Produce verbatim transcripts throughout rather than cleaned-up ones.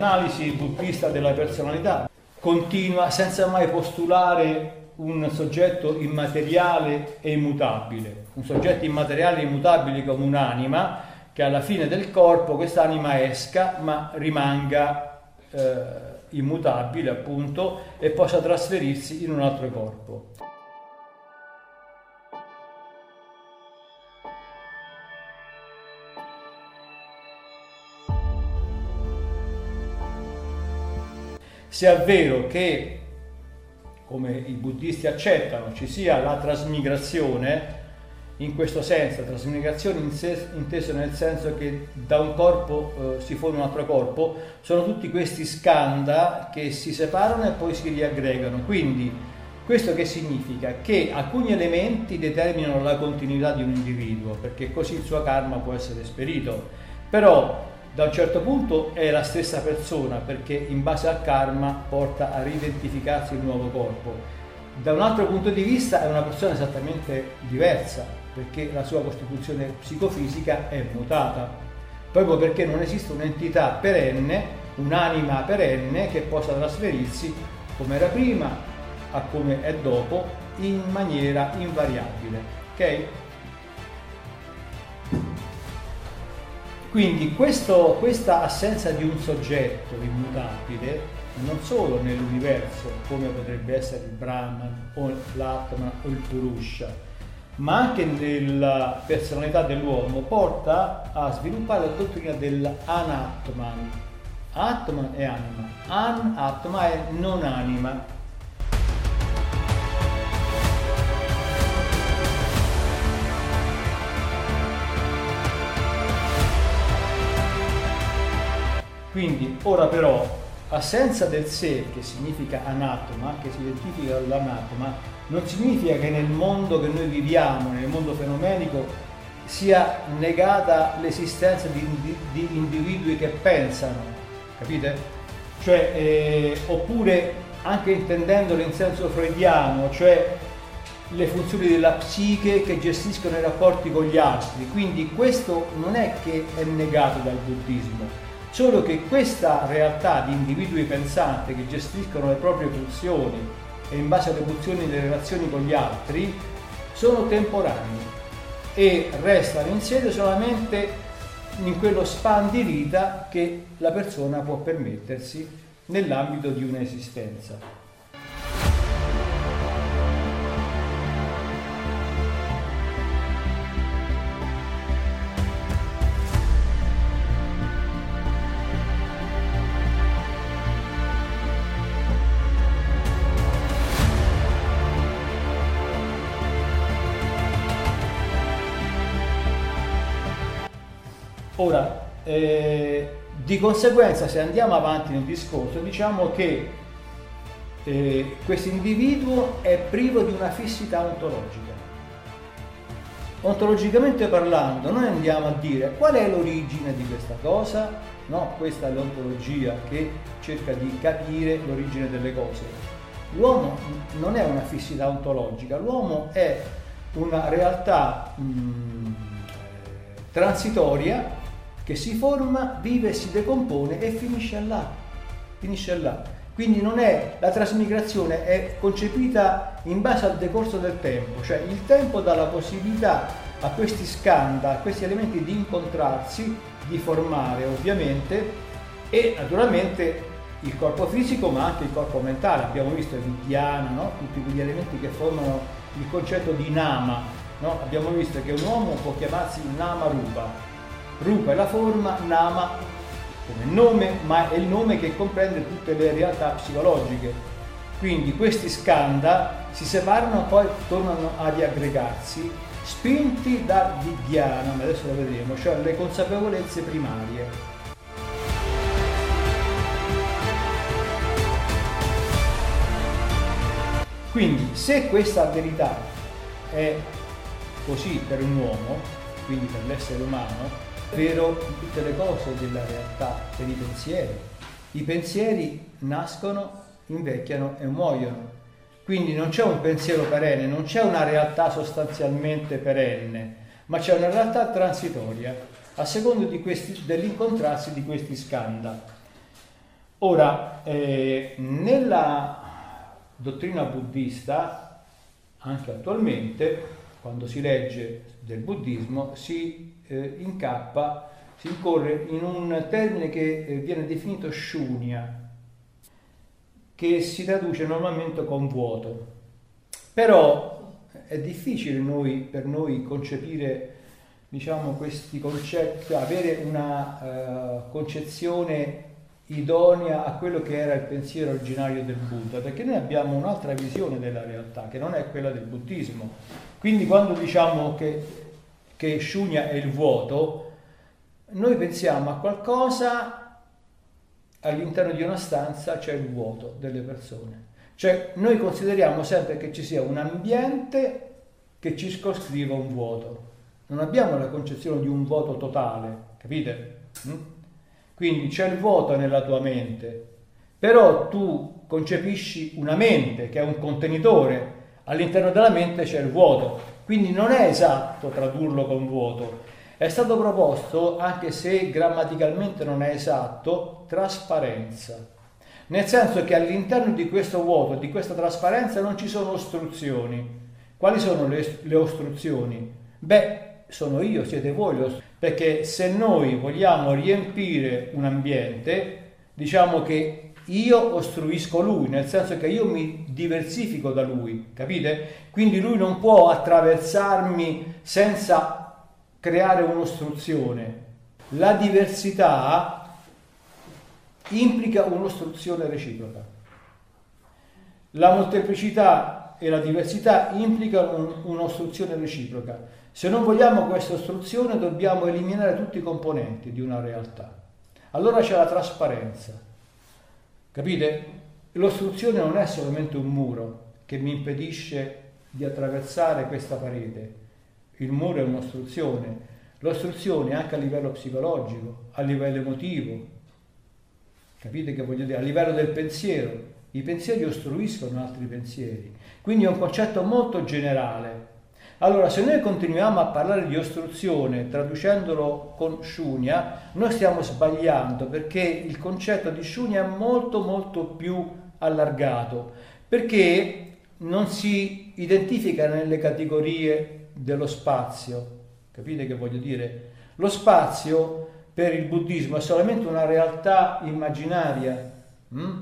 L'analisi buddista della personalità continua senza mai postulare un soggetto immateriale e immutabile, un soggetto immateriale e immutabile come un'anima che alla fine del corpo quest'anima esca ma rimanga eh, immutabile appunto e possa trasferirsi in un altro corpo. Se è vero che, come i buddisti accettano, ci sia la trasmigrazione, in questo senso, trasmigrazione intesa nel senso che da un corpo eh, si forma un altro corpo, sono tutti questi skanda che si separano e poi si riaggregano. Quindi, questo che significa? Che alcuni elementi determinano la continuità di un individuo, perché così il suo karma può essere esperito. Però, da un certo punto è la stessa persona perché in base al karma porta a ridentificarsi il nuovo corpo. Da un altro punto di vista è una persona esattamente diversa perché la sua costituzione psicofisica è mutata, proprio perché non esiste un'entità perenne, un'anima perenne che possa trasferirsi come era prima a come è dopo in maniera invariabile. Ok? Quindi questo, questa assenza di un soggetto immutabile, non solo nell'universo, come potrebbe essere il Brahman o l'Atman o il Purusha, ma anche nella personalità dell'uomo, porta a sviluppare la dottrina dell'anatman. Atman è anima, anatma è non anima. Quindi ora però, assenza del sé, che significa anatoma, che si identifica all'anatoma, non significa che nel mondo che noi viviamo, nel mondo fenomenico, sia negata l'esistenza di, di, di individui che pensano, capite? Cioè, eh, oppure anche intendendolo in senso freudiano, cioè le funzioni della psiche che gestiscono i rapporti con gli altri. Quindi questo non è che è negato dal buddismo. Solo che questa realtà di individui pensanti che gestiscono le proprie pulsioni e in base alle pulsioni le relazioni con gli altri sono temporanei e restano in sede solamente in quello span di vita che la persona può permettersi nell'ambito di un'esistenza. Ora, eh, di conseguenza, se andiamo avanti nel discorso, diciamo che eh, questo individuo è privo di una fissità ontologica. Ontologicamente parlando, noi andiamo a dire qual è l'origine di questa cosa, no? Questa è l'ontologia che cerca di capire l'origine delle cose. L'uomo non è una fissità ontologica, l'uomo è una realtà mh, transitoria, che si forma, vive, si decompone e finisce là, finisce là. Quindi non è, la trasmigrazione è concepita in base al decorso del tempo, cioè il tempo dà la possibilità a questi skanda, a questi elementi di incontrarsi, di formare ovviamente, e naturalmente il corpo fisico ma anche il corpo mentale, abbiamo visto il Vidyana, no? Tutti quegli elementi che formano il concetto di Nama, no? Abbiamo visto che un uomo può chiamarsi Nama Rupa. Rupa è la forma, Nama come nome, ma è il nome che comprende tutte le realtà psicologiche. Quindi questi skanda si separano e poi tornano a riaggregarsi, spinti da Vidyana, ma adesso lo vedremo, cioè le consapevolezze primarie. Quindi se questa verità è così per un uomo, quindi per l'essere umano, è vero tutte le cose della realtà, per i pensieri. I pensieri nascono, invecchiano e muoiono. Quindi non c'è un pensiero perenne, non c'è una realtà sostanzialmente perenne, ma c'è una realtà transitoria, a seconda di questi, dell'incontrarsi di questi skanda. Ora, eh, nella dottrina buddista, anche attualmente, quando si legge del buddismo, si eh, incappa, si incorre in un termine che eh, viene definito shunya, che si traduce normalmente con vuoto. Però è difficile noi, per noi concepire, diciamo, questi concetti, avere una eh, concezione idonea a quello che era il pensiero originario del Buddha, perché noi abbiamo un'altra visione della realtà che non è quella del buddismo. Quindi quando diciamo che, che shunya è il vuoto, noi pensiamo a qualcosa all'interno di una stanza c'è cioè il vuoto delle persone, cioè noi consideriamo sempre che ci sia un ambiente che circoscriva un vuoto, non abbiamo la concezione di un vuoto totale, capite? Mm? Quindi c'è il vuoto nella tua mente, però tu concepisci una mente che è un contenitore, all'interno della mente c'è il vuoto, quindi non è esatto tradurlo con vuoto. È stato proposto, anche se grammaticalmente non è esatto, trasparenza, nel senso che all'interno di questo vuoto, di questa trasparenza non ci sono ostruzioni. Quali sono le, le ostruzioni? Beh, sono io, siete voi, perché se noi vogliamo riempire un ambiente, diciamo che io ostruisco lui, nel senso che io mi diversifico da lui, capite? Quindi lui non può attraversarmi senza creare un'ostruzione. La diversità implica un'ostruzione reciproca. La molteplicità e la diversità implicano un'ostruzione reciproca. Se non vogliamo questa ostruzione dobbiamo eliminare tutti i componenti di una realtà. Allora c'è la trasparenza, capite? L'ostruzione non è solamente un muro che mi impedisce di attraversare questa parete. Il muro è un'ostruzione. L'ostruzione anche a livello psicologico, a livello emotivo, capite che voglio dire? A livello del pensiero. I pensieri ostruiscono altri pensieri. Quindi è un concetto molto generale. Allora, se noi continuiamo a parlare di ostruzione traducendolo con shunya, noi stiamo sbagliando, perché il concetto di shunya è molto molto più allargato, perché non si identifica nelle categorie dello spazio, capite che voglio dire? Lo spazio per il buddismo è solamente una realtà immaginaria, mm?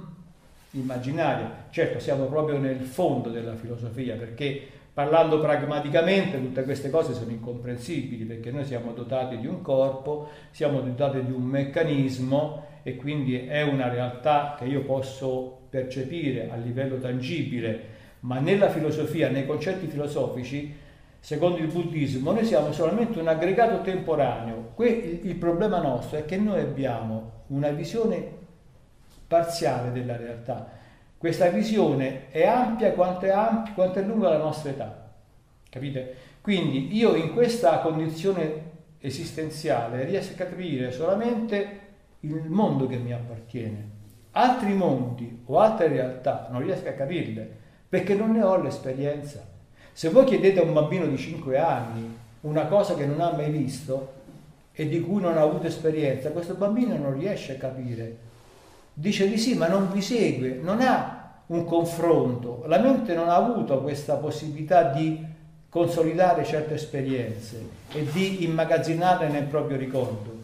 immaginaria, certo siamo proprio nel fondo della filosofia, perché parlando pragmaticamente tutte queste cose sono incomprensibili, perché noi siamo dotati di un corpo, siamo dotati di un meccanismo e quindi è una realtà che io posso percepire a livello tangibile, ma nella filosofia, nei concetti filosofici, secondo il buddismo, noi siamo solamente un aggregato temporaneo. Il problema nostro è che noi abbiamo una visione parziale della realtà. Questa visione è ampia quanto è, ampia, quanto è lunga la nostra età, capite? Quindi io in questa condizione esistenziale riesco a capire solamente il mondo che mi appartiene. Altri mondi o altre realtà non riesco a capirle perché non ne ho l'esperienza. Se voi chiedete a un bambino di cinque anni una cosa che non ha mai visto e di cui non ha avuto esperienza, questo bambino non riesce a capire. Dice di sì, ma non vi segue, non ha un confronto, la mente non ha avuto questa possibilità di consolidare certe esperienze e di immagazzinarle nel proprio ricordo.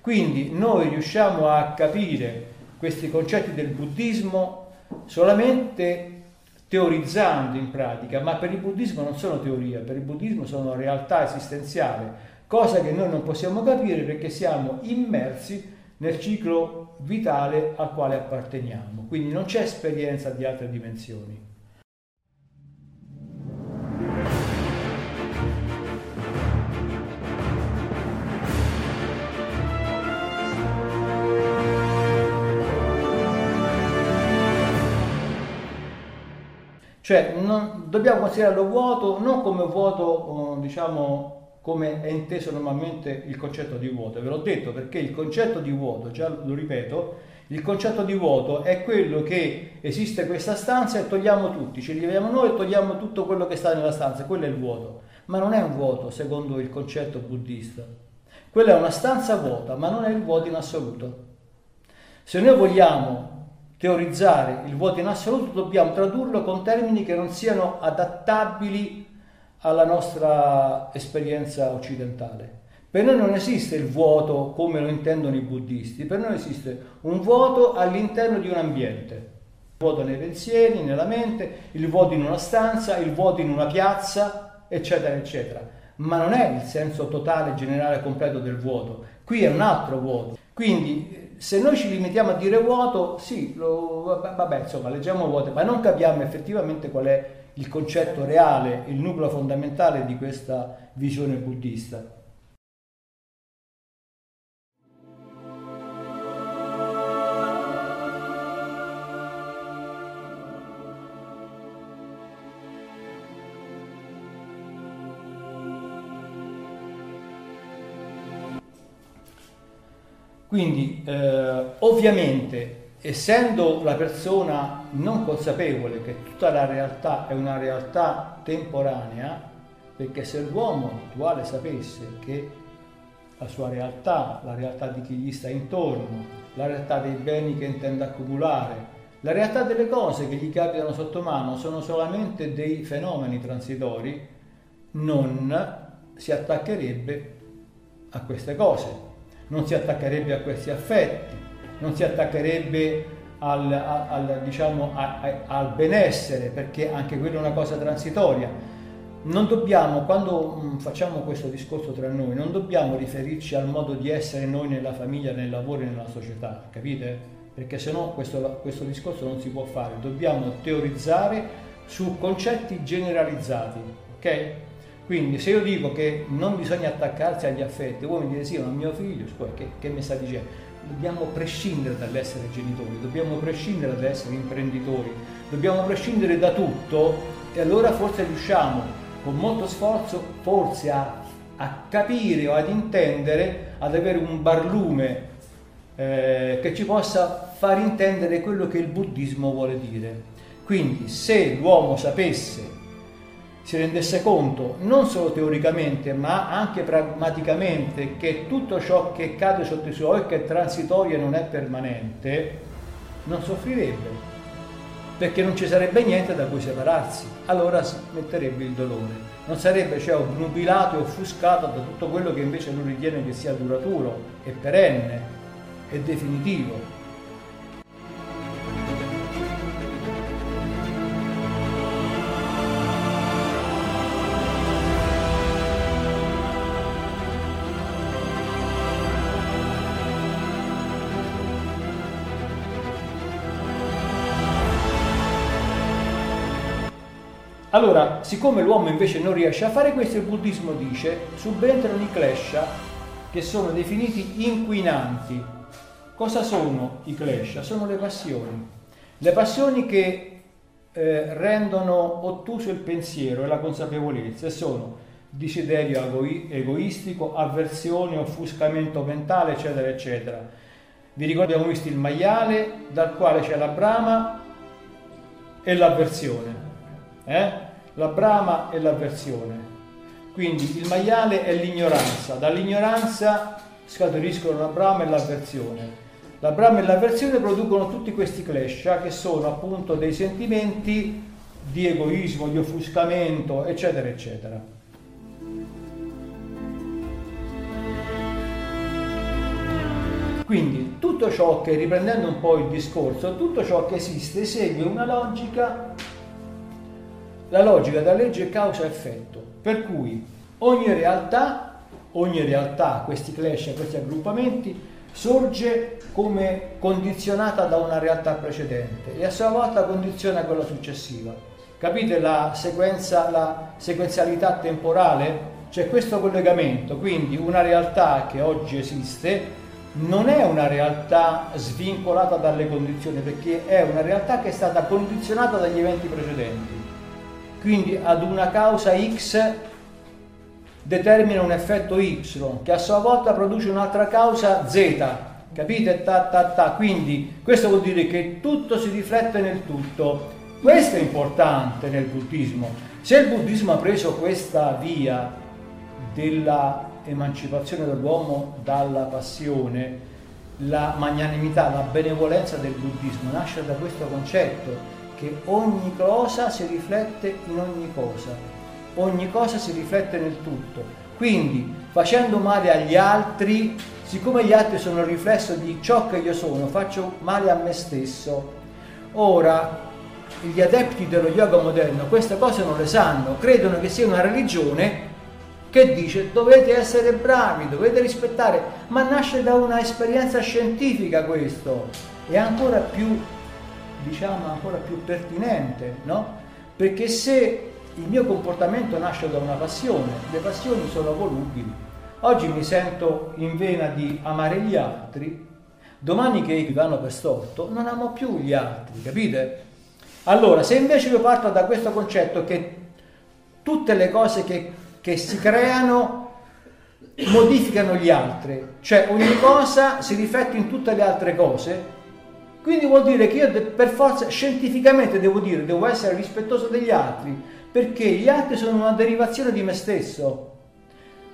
Quindi noi riusciamo a capire questi concetti del buddismo solamente teorizzando in pratica, ma per il buddismo non sono teoria, per il buddismo sono realtà esistenziale, cosa che noi non possiamo capire perché siamo immersi nel ciclo vitale al quale apparteniamo, quindi non c'è esperienza di altre dimensioni. Cioè, non, dobbiamo considerarlo vuoto non come vuoto, diciamo, come è inteso normalmente il concetto di vuoto. Ve l'ho detto perché il concetto di vuoto, già lo ripeto, il concetto di vuoto è quello che esiste questa stanza e togliamo tutti, ci leviamo noi e togliamo tutto quello che sta nella stanza, quello è il vuoto. Ma non è un vuoto secondo il concetto buddista. Quella è una stanza vuota, ma non è il vuoto in assoluto. Se noi vogliamo teorizzare il vuoto in assoluto, dobbiamo tradurlo con termini che non siano adattabili alla nostra esperienza occidentale. Per noi non esiste il vuoto come lo intendono i buddisti, per noi esiste un vuoto all'interno di un ambiente, il vuoto nei pensieri, nella mente, il vuoto in una stanza, il vuoto in una piazza, eccetera, eccetera. Ma non è il senso totale, generale, completo del vuoto, qui è un altro vuoto. Quindi, se noi ci limitiamo a dire vuoto, sì, lo, vabbè, insomma, leggiamo vuoto, ma non capiamo effettivamente qual è il concetto reale, il nucleo fondamentale di questa visione buddista. Quindi, eh, ovviamente, essendo la persona non consapevole che tutta la realtà è una realtà temporanea, perché se l'uomo attuale sapesse che la sua realtà, la realtà di chi gli sta intorno, la realtà dei beni che intende accumulare, la realtà delle cose che gli capitano sotto mano sono solamente dei fenomeni transitori, non si attaccherebbe a queste cose. Non si attaccherebbe a questi affetti, non si attaccherebbe al, al, diciamo, al, al benessere, perché anche quella è una cosa transitoria. Non dobbiamo, quando facciamo questo discorso tra noi, non dobbiamo riferirci al modo di essere noi nella famiglia, nel lavoro e nella società, capite? Perché sennò questo, questo discorso non si può fare. Dobbiamo teorizzare su concetti generalizzati, ok? Quindi se io dico che non bisogna attaccarsi agli affetti, voi mi dite sì, ma mio figlio, scusa, che, che mi sta dicendo? Dobbiamo prescindere dall'essere genitori, dobbiamo prescindere dall'essere imprenditori, dobbiamo prescindere da tutto, e allora forse riusciamo con molto sforzo forse a, a capire o ad intendere, ad avere un barlume eh, che ci possa far intendere quello che il buddismo vuole dire. Quindi se l'uomo sapesse, si rendesse conto non solo teoricamente ma anche pragmaticamente che tutto ciò che cade sotto i suoi occhi è transitorio e non è permanente, non soffrirebbe, perché non ci sarebbe niente da cui separarsi, allora smetterebbe il dolore, non sarebbe cioè obnubilato e offuscato da tutto quello che invece lui ritiene che sia duraturo e perenne e definitivo. Allora, siccome l'uomo invece non riesce a fare questo, il buddismo dice subentrano i klesha, che sono definiti inquinanti. Cosa sono i klesha? Sono le passioni. Le passioni che eh, rendono ottuso il pensiero e la consapevolezza, e sono desiderio egoì, egoistico, avversione, offuscamento mentale, eccetera, eccetera. Vi ricordo, abbiamo visto il maiale, dal quale c'è la brama e l'avversione. Eh? La brama e l'avversione. Quindi il maiale è l'ignoranza, dall'ignoranza scaturiscono la brama e l'avversione. La brama e l'avversione producono tutti questi klesha, che sono appunto dei sentimenti di egoismo, di offuscamento, eccetera, eccetera. Quindi tutto ciò che, riprendendo un po' il discorso, tutto ciò che esiste segue una logica. La logica della legge è causa-effetto, per cui ogni realtà, ogni realtà, questi clash, questi aggruppamenti, sorge come condizionata da una realtà precedente e a sua volta condiziona quella successiva. Capite la sequenza, la sequenzialità temporale? C'è questo collegamento, quindi una realtà che oggi esiste non è una realtà svincolata dalle condizioni, perché è una realtà che è stata condizionata dagli eventi precedenti. Quindi ad una causa X determina un effetto Y, che a sua volta produce un'altra causa Z, capite? Ta, ta, ta. Quindi questo vuol dire che tutto si riflette nel tutto. Questo è importante nel buddismo. Se il buddismo ha preso questa via della emancipazione dell'uomo dalla passione, la magnanimità, la benevolenza del buddismo nasce da questo concetto, che ogni cosa si riflette in ogni cosa, ogni cosa si riflette nel tutto. Quindi, facendo male agli altri, siccome gli altri sono il riflesso di ciò che io sono, faccio male a me stesso. Ora, gli adepti dello yoga moderno queste cose non le sanno, credono che sia una religione che dice dovete essere bravi, dovete rispettare, ma nasce da una esperienza scientifica questo, è ancora più, diciamo, ancora più pertinente, no? Perché se il mio comportamento nasce da una passione, le passioni sono volubili, oggi mi sento in vena di amare gli altri, domani che mi vanno per storto non amo più gli altri, capite? Allora, se invece io parto da questo concetto che tutte le cose che, che si creano modificano gli altri, cioè ogni cosa si riflette in tutte le altre cose, quindi vuol dire che io per forza scientificamente devo dire, devo essere rispettoso degli altri, perché gli altri sono una derivazione di me stesso.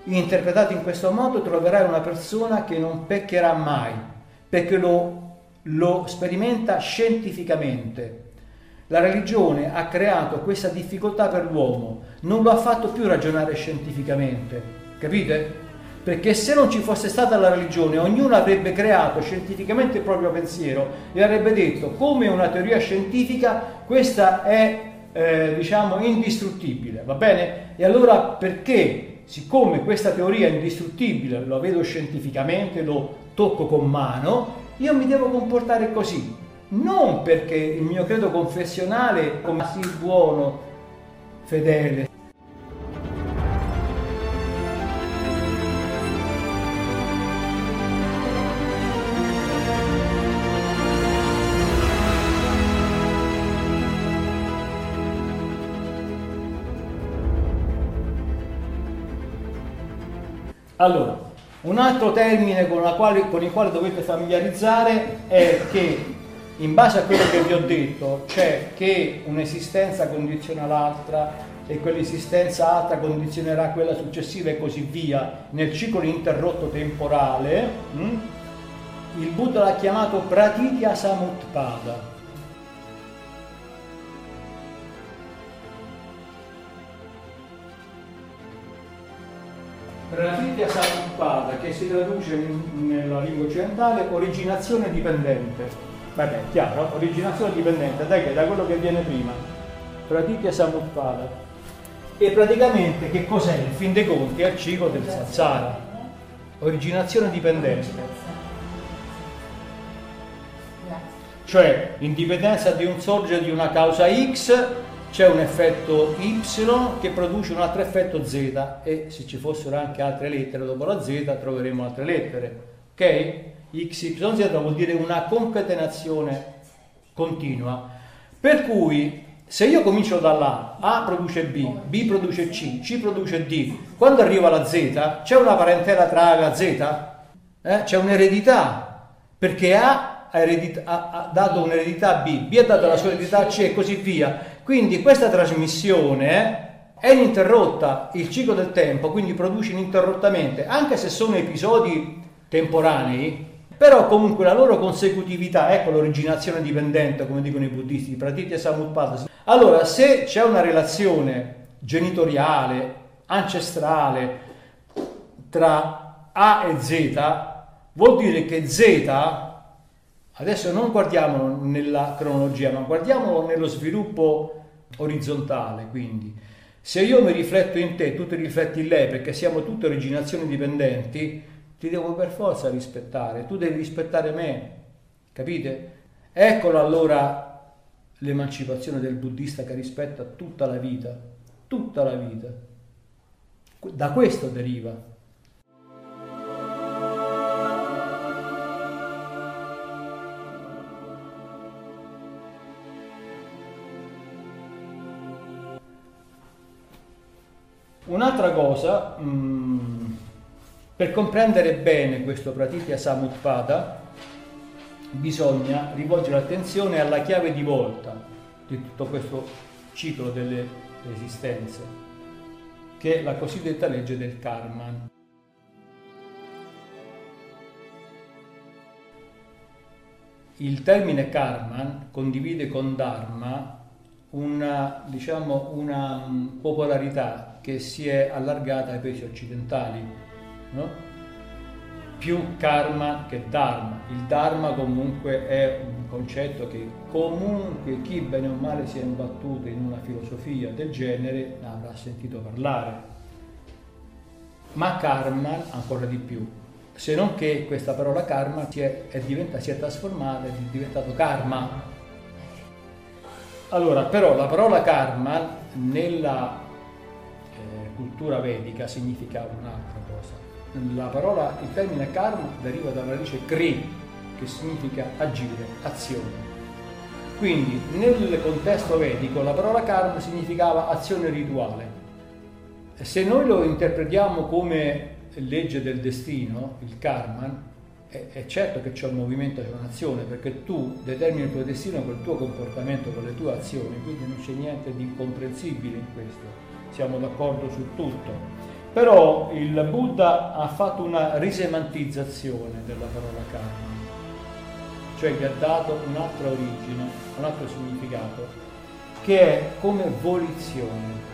Interpretato in questo modo troverai una persona che non peccherà mai, perché lo, lo sperimenta scientificamente. La religione ha creato questa difficoltà per l'uomo, non lo ha fatto più ragionare scientificamente, capite? Perché se non ci fosse stata la religione, ognuno avrebbe creato scientificamente il proprio pensiero e avrebbe detto, come una teoria scientifica, questa è, eh, diciamo, indistruttibile, va bene? E allora perché, siccome questa teoria è indistruttibile, lo vedo scientificamente, lo tocco con mano, io mi devo comportare così? Non perché il mio credo confessionale, come si buono, fedele. Allora, un altro termine con, la quale, con il quale dovete familiarizzare è che in base a quello che vi ho detto, c'è che un'esistenza condiziona l'altra e quell'esistenza altra condizionerà quella successiva e così via, nel ciclo interrotto temporale, mh? Il Buddha l'ha chiamato Pratitya Samutpada. Pratitya Samutpada, che si traduce in, nella lingua occidentale, originazione dipendente. Vabbè, chiaro, originazione dipendente, da che? Da quello che viene prima, Pratitya Samutpada. E praticamente che cos'è? In fin dei conti è il ciclo del sansara, originazione dipendente. Cioè, in dipendenza di un sorgere di una causa X, c'è un effetto Y che produce un altro effetto Z, e se ci fossero anche altre lettere dopo la Z troveremo altre lettere, ok? X Y Z vuol dire una concatenazione continua, per cui se io comincio dall'A, A produce B, B produce C, C produce D, quando arriva la Z c'è una parentela tra A e Z, eh? C'è un'eredità, perché A ha, eredita, ha, ha dato un'eredità a B, B ha dato la sua eredità a C e così via, quindi questa trasmissione è ininterrotta, il ciclo del tempo quindi produce ininterrottamente, anche se sono episodi temporanei, però comunque la loro consecutività, ecco l'originazione dipendente, come dicono i buddhisti, Pratitya Samutpada. Allora, se c'è una relazione genitoriale, ancestrale, tra A e Z, vuol dire che Z, adesso non guardiamolo nella cronologia, ma guardiamolo nello sviluppo orizzontale, quindi se io mi rifletto in te, tu ti rifletti in lei, perché siamo tutte originazioni dipendenti, ti devo per forza rispettare, tu devi rispettare me, capite? Eccolo allora l'emancipazione del buddista che rispetta tutta la vita, tutta la vita, da questo deriva. Un'altra cosa... Mm, Per comprendere bene questo Pratitya Samutpada bisogna rivolgere attenzione alla chiave di volta di tutto questo ciclo delle esistenze, che è la cosiddetta legge del karma. Il termine Karman condivide con Dharma una, diciamo, una popolarità che si è allargata ai paesi occidentali, no? Più karma che dharma. Il dharma comunque è un concetto che comunque chi bene o male si è imbattuto in una filosofia del genere ne avrà sentito parlare. Ma karma ancora di più. Se non che questa parola karma si è, è, diventa, si è trasformata, è diventato karma. Allora, però la parola karma nella eh, cultura vedica significa un'altra cosa. La parola, il termine karma deriva dalla radice kri, che significa agire, azione. Quindi nel contesto vedico la parola karma significava azione rituale. Se noi lo interpretiamo come legge del destino, il karma, è, è certo che c'è un movimento, c'è un'azione, perché tu determini il tuo destino col tuo comportamento, con le tue azioni, quindi non c'è niente di incomprensibile in questo, siamo d'accordo su tutto. Però il Buddha ha fatto una risemantizzazione della parola karma, cioè gli ha dato un'altra origine, un altro significato, che è come volizione.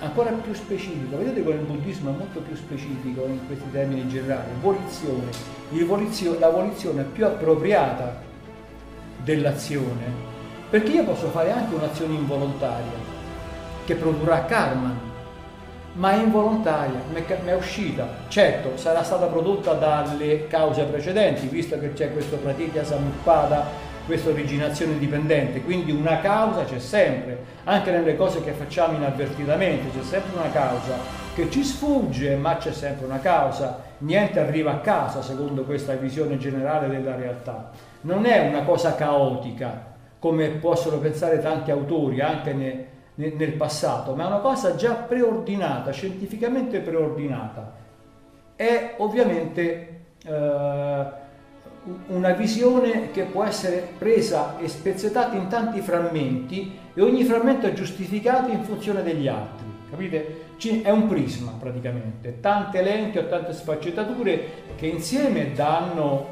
Ancora più specifico, vedete che il buddismo è molto più specifico in questi termini generali, volizione, volizione la volizione è più appropriata dell'azione, perché io posso fare anche un'azione involontaria che produrrà karma, ma è involontaria, mi è uscita, certo sarà stata prodotta dalle cause precedenti, visto che c'è questo pratitya samuppada, questa originazione dipendente, quindi una causa c'è sempre, anche nelle cose che facciamo inavvertitamente, c'è sempre una causa che ci sfugge, ma c'è sempre una causa, niente arriva a casa secondo questa visione generale della realtà. Non è una cosa caotica, come possono pensare tanti autori anche ne, ne, nel passato, ma è una cosa già preordinata, scientificamente preordinata. È ovviamente... Eh, una visione che può essere presa e spezzettata in tanti frammenti e ogni frammento è giustificato in funzione degli altri, capite? È un prisma praticamente, tante lenti o tante sfaccettature che insieme danno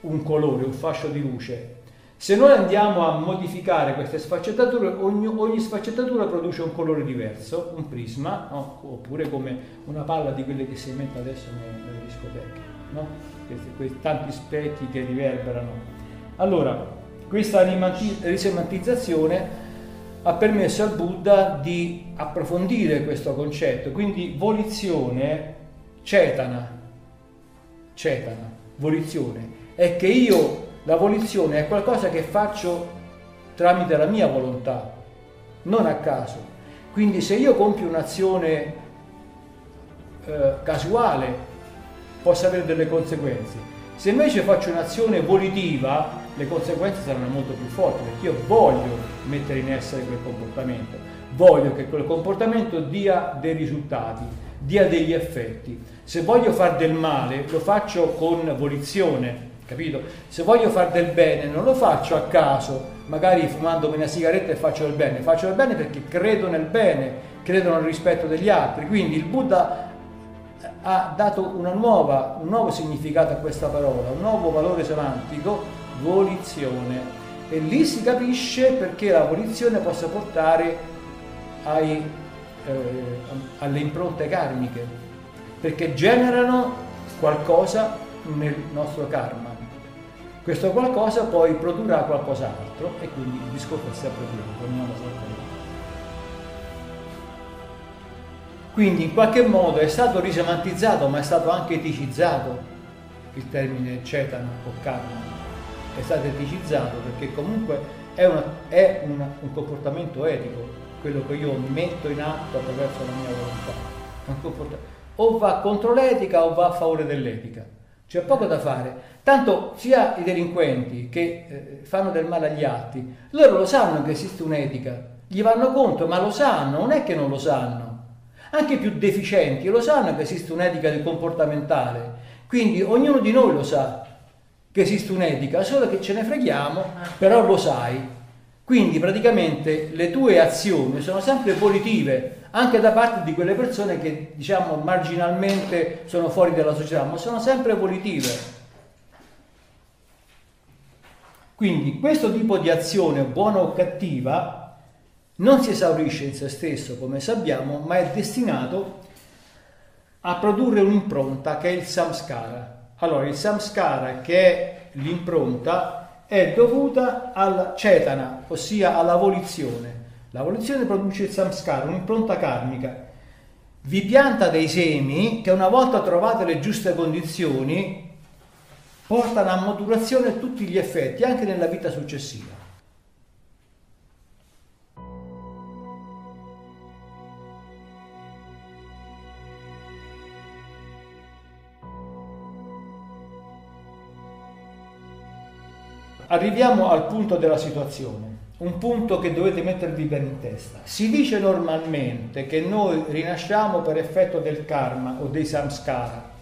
un colore, un fascio di luce. Se noi andiamo a modificare queste sfaccettature, ogni, ogni sfaccettatura produce un colore diverso, un prisma, no? Oppure come una palla di quelle che si mette adesso nelle discoteche. No? Questi, questi, tanti specchi che riverberano. Allora, questa risemantizzazione ha permesso al Buddha di approfondire questo concetto, quindi volizione cetana, cetana, volizione, è che io, la volizione è qualcosa che faccio tramite la mia volontà, non a caso. Quindi se io compio un'azione eh, casuale, possa avere delle conseguenze. Se invece faccio un'azione volitiva, le conseguenze saranno molto più forti, perché io voglio mettere in essere quel comportamento, voglio che quel comportamento dia dei risultati, dia degli effetti. Se voglio far del male, lo faccio con volizione, capito? Se voglio far del bene, non lo faccio a caso, magari fumandomi una sigaretta e faccio del bene, faccio del bene perché credo nel bene, credo nel rispetto degli altri. Quindi il Buddha ha dato una nuova, un nuovo significato a questa parola, un nuovo valore semantico, volizione. E lì si capisce perché la volizione possa portare ai, eh, alle impronte karmiche, perché generano qualcosa nel nostro karma. Questo qualcosa poi produrrà qualcos'altro e quindi il discorso è sempre quello. Quindi in qualche modo è stato risemantizzato, ma è stato anche eticizzato il termine cetana o karma. È stato eticizzato perché comunque è, una, è una, un comportamento etico, quello che io metto in atto attraverso la mia volontà. O va contro l'etica o va a favore dell'etica. C'è poco da fare. Tanto sia i delinquenti che eh, fanno del male agli altri, loro lo sanno che esiste un'etica, gli vanno contro, ma lo sanno, non è che non lo sanno. Anche i più deficienti lo sanno che esiste un'etica del comportamentale, quindi ognuno di noi lo sa che esiste un'etica, solo che ce ne freghiamo, però lo sai. Quindi praticamente le tue azioni sono sempre volitive, anche da parte di quelle persone che diciamo marginalmente sono fuori dalla società, ma sono sempre volitive. Quindi questo tipo di azione, buona o cattiva, non si esaurisce in se stesso, come sappiamo, ma è destinato a produrre un'impronta che è il samskara. Allora, il samskara, che è l'impronta, è dovuta alla cetana, ossia alla volizione. La volizione produce il samskara, un'impronta karmica. Vi pianta dei semi che, una volta trovate le giuste condizioni, portano a maturazione a tutti gli effetti, anche nella vita successiva. Arriviamo al punto della situazione, un punto che dovete mettervi bene in testa. Si dice normalmente che noi rinasciamo per effetto del karma o dei samskara.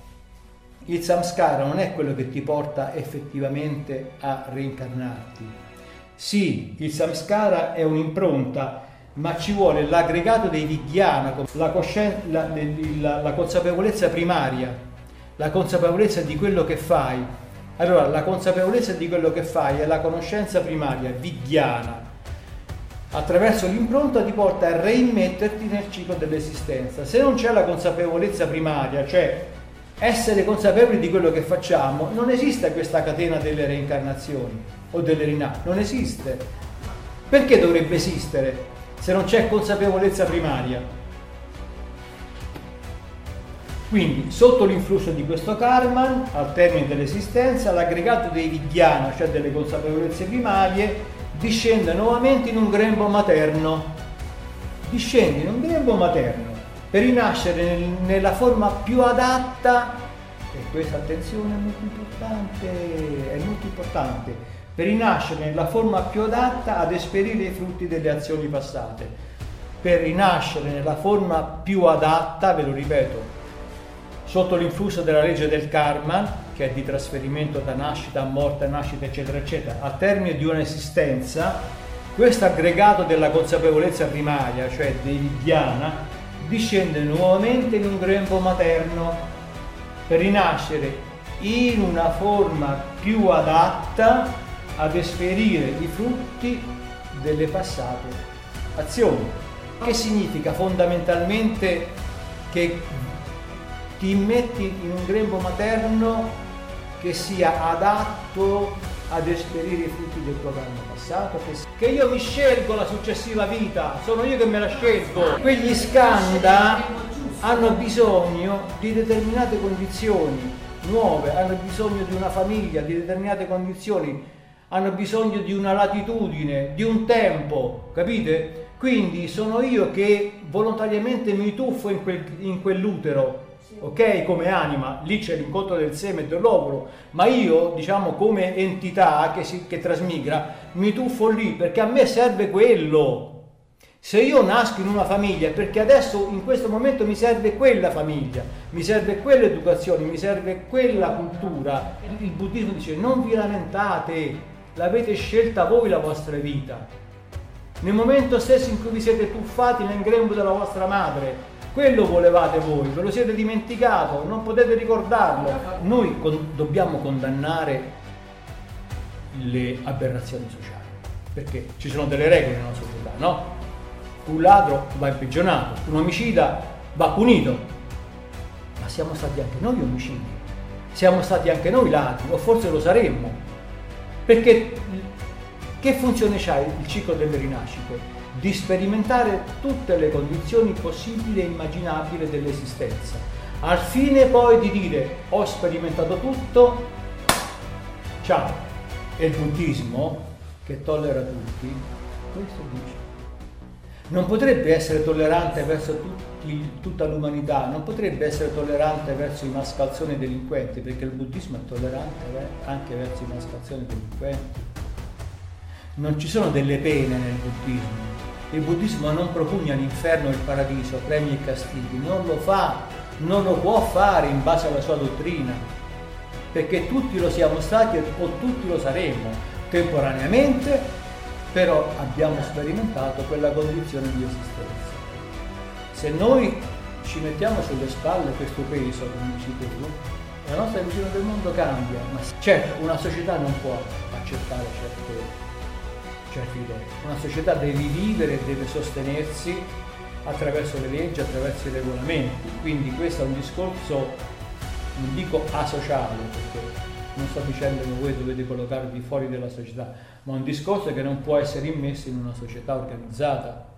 Il samskara non è quello che ti porta effettivamente a reincarnarti. Sì, il samskara è un'impronta, ma ci vuole l'aggregato dei vijnana, la, la, la, la consapevolezza primaria, la consapevolezza di quello che fai. Allora, la consapevolezza di quello che fai è la conoscenza primaria, vijnana. Attraverso l'impronta ti porta a reimmetterti nel ciclo dell'esistenza. Se non c'è la consapevolezza primaria, cioè essere consapevoli di quello che facciamo, non esiste questa catena delle reincarnazioni o delle rinascite, non esiste. Perché dovrebbe esistere se non c'è consapevolezza primaria? Quindi, sotto l'influsso di questo karma, al termine dell'esistenza, l'aggregato dei vijnana, cioè delle consapevolezze primarie, discende nuovamente in un grembo materno. Discende in un grembo materno per rinascere nel, nella forma più adatta, e questa attenzione è molto importante, è molto importante, per rinascere nella forma più adatta ad esperire i frutti delle azioni passate, per rinascere nella forma più adatta, ve lo ripeto, sotto l'influsso della legge del karma, che è di trasferimento da nascita a morte, nascita eccetera eccetera, al termine di un'esistenza, questo aggregato della consapevolezza primaria, cioè dei vijnana, discende nuovamente in un grembo materno per rinascere in una forma più adatta ad esperire i frutti delle passate azioni. Che significa fondamentalmente che ti metti in un grembo materno che sia adatto ad esperire i frutti del tuo karma passato, che io mi scelgo la successiva vita, sono io che me la scelgo. Quegli skanda hanno bisogno di determinate condizioni nuove, hanno bisogno di una famiglia, di determinate condizioni, hanno bisogno di una latitudine, di un tempo, capite? Quindi sono io che volontariamente mi tuffo in, quel, in quell'utero, ok? Come anima, lì c'è l'incontro del seme e dell'ovulo, ma io, diciamo, come entità che, si, che trasmigra, mi tuffo lì perché a me serve quello. Se io nasco in una famiglia è perché adesso, in questo momento, mi serve quella famiglia, mi serve quell'educazione, mi serve quella cultura. Il buddismo dice: non vi lamentate, l'avete scelta voi la vostra vita. Nel momento stesso in cui vi siete tuffati nel grembo della vostra madre, quello volevate voi, ve lo siete dimenticato, non potete ricordarlo. Noi con- dobbiamo condannare le aberrazioni sociali, perché ci sono delle regole nella società, no? Un ladro va imprigionato, un omicida va punito, ma siamo stati anche noi omicidi, siamo stati anche noi ladri, o forse lo saremmo, perché che funzione c'ha il ciclo delle rinascite? Di sperimentare tutte le condizioni possibili e immaginabili dell'esistenza, al fine poi di dire: ho sperimentato tutto, ciao. E il buddismo, che tollera tutti, questo dice. Non potrebbe essere tollerante verso tutti, tutta l'umanità, non potrebbe essere tollerante verso i mascalzoni delinquenti, perché il buddismo è tollerante anche verso i mascalzoni delinquenti. Non ci sono delle pene nel buddismo. Il buddismo non propugna l'inferno e il paradiso, premi e castighi, non lo fa, non lo può fare in base alla sua dottrina, perché tutti lo siamo stati o tutti lo saremo temporaneamente, però abbiamo sperimentato quella condizione di esistenza. Se noi ci mettiamo sulle spalle questo peso, come dici tu, La nostra visione del mondo cambia, ma certo una società non può accettare certe, certe idee. Una società deve vivere e deve sostenersi attraverso le leggi, attraverso i regolamenti, quindi questo è un discorso, non dico asociale, perché non sto dicendo che voi dovete collocarvi fuori dalla società, ma un discorso che non può essere immesso in una società organizzata.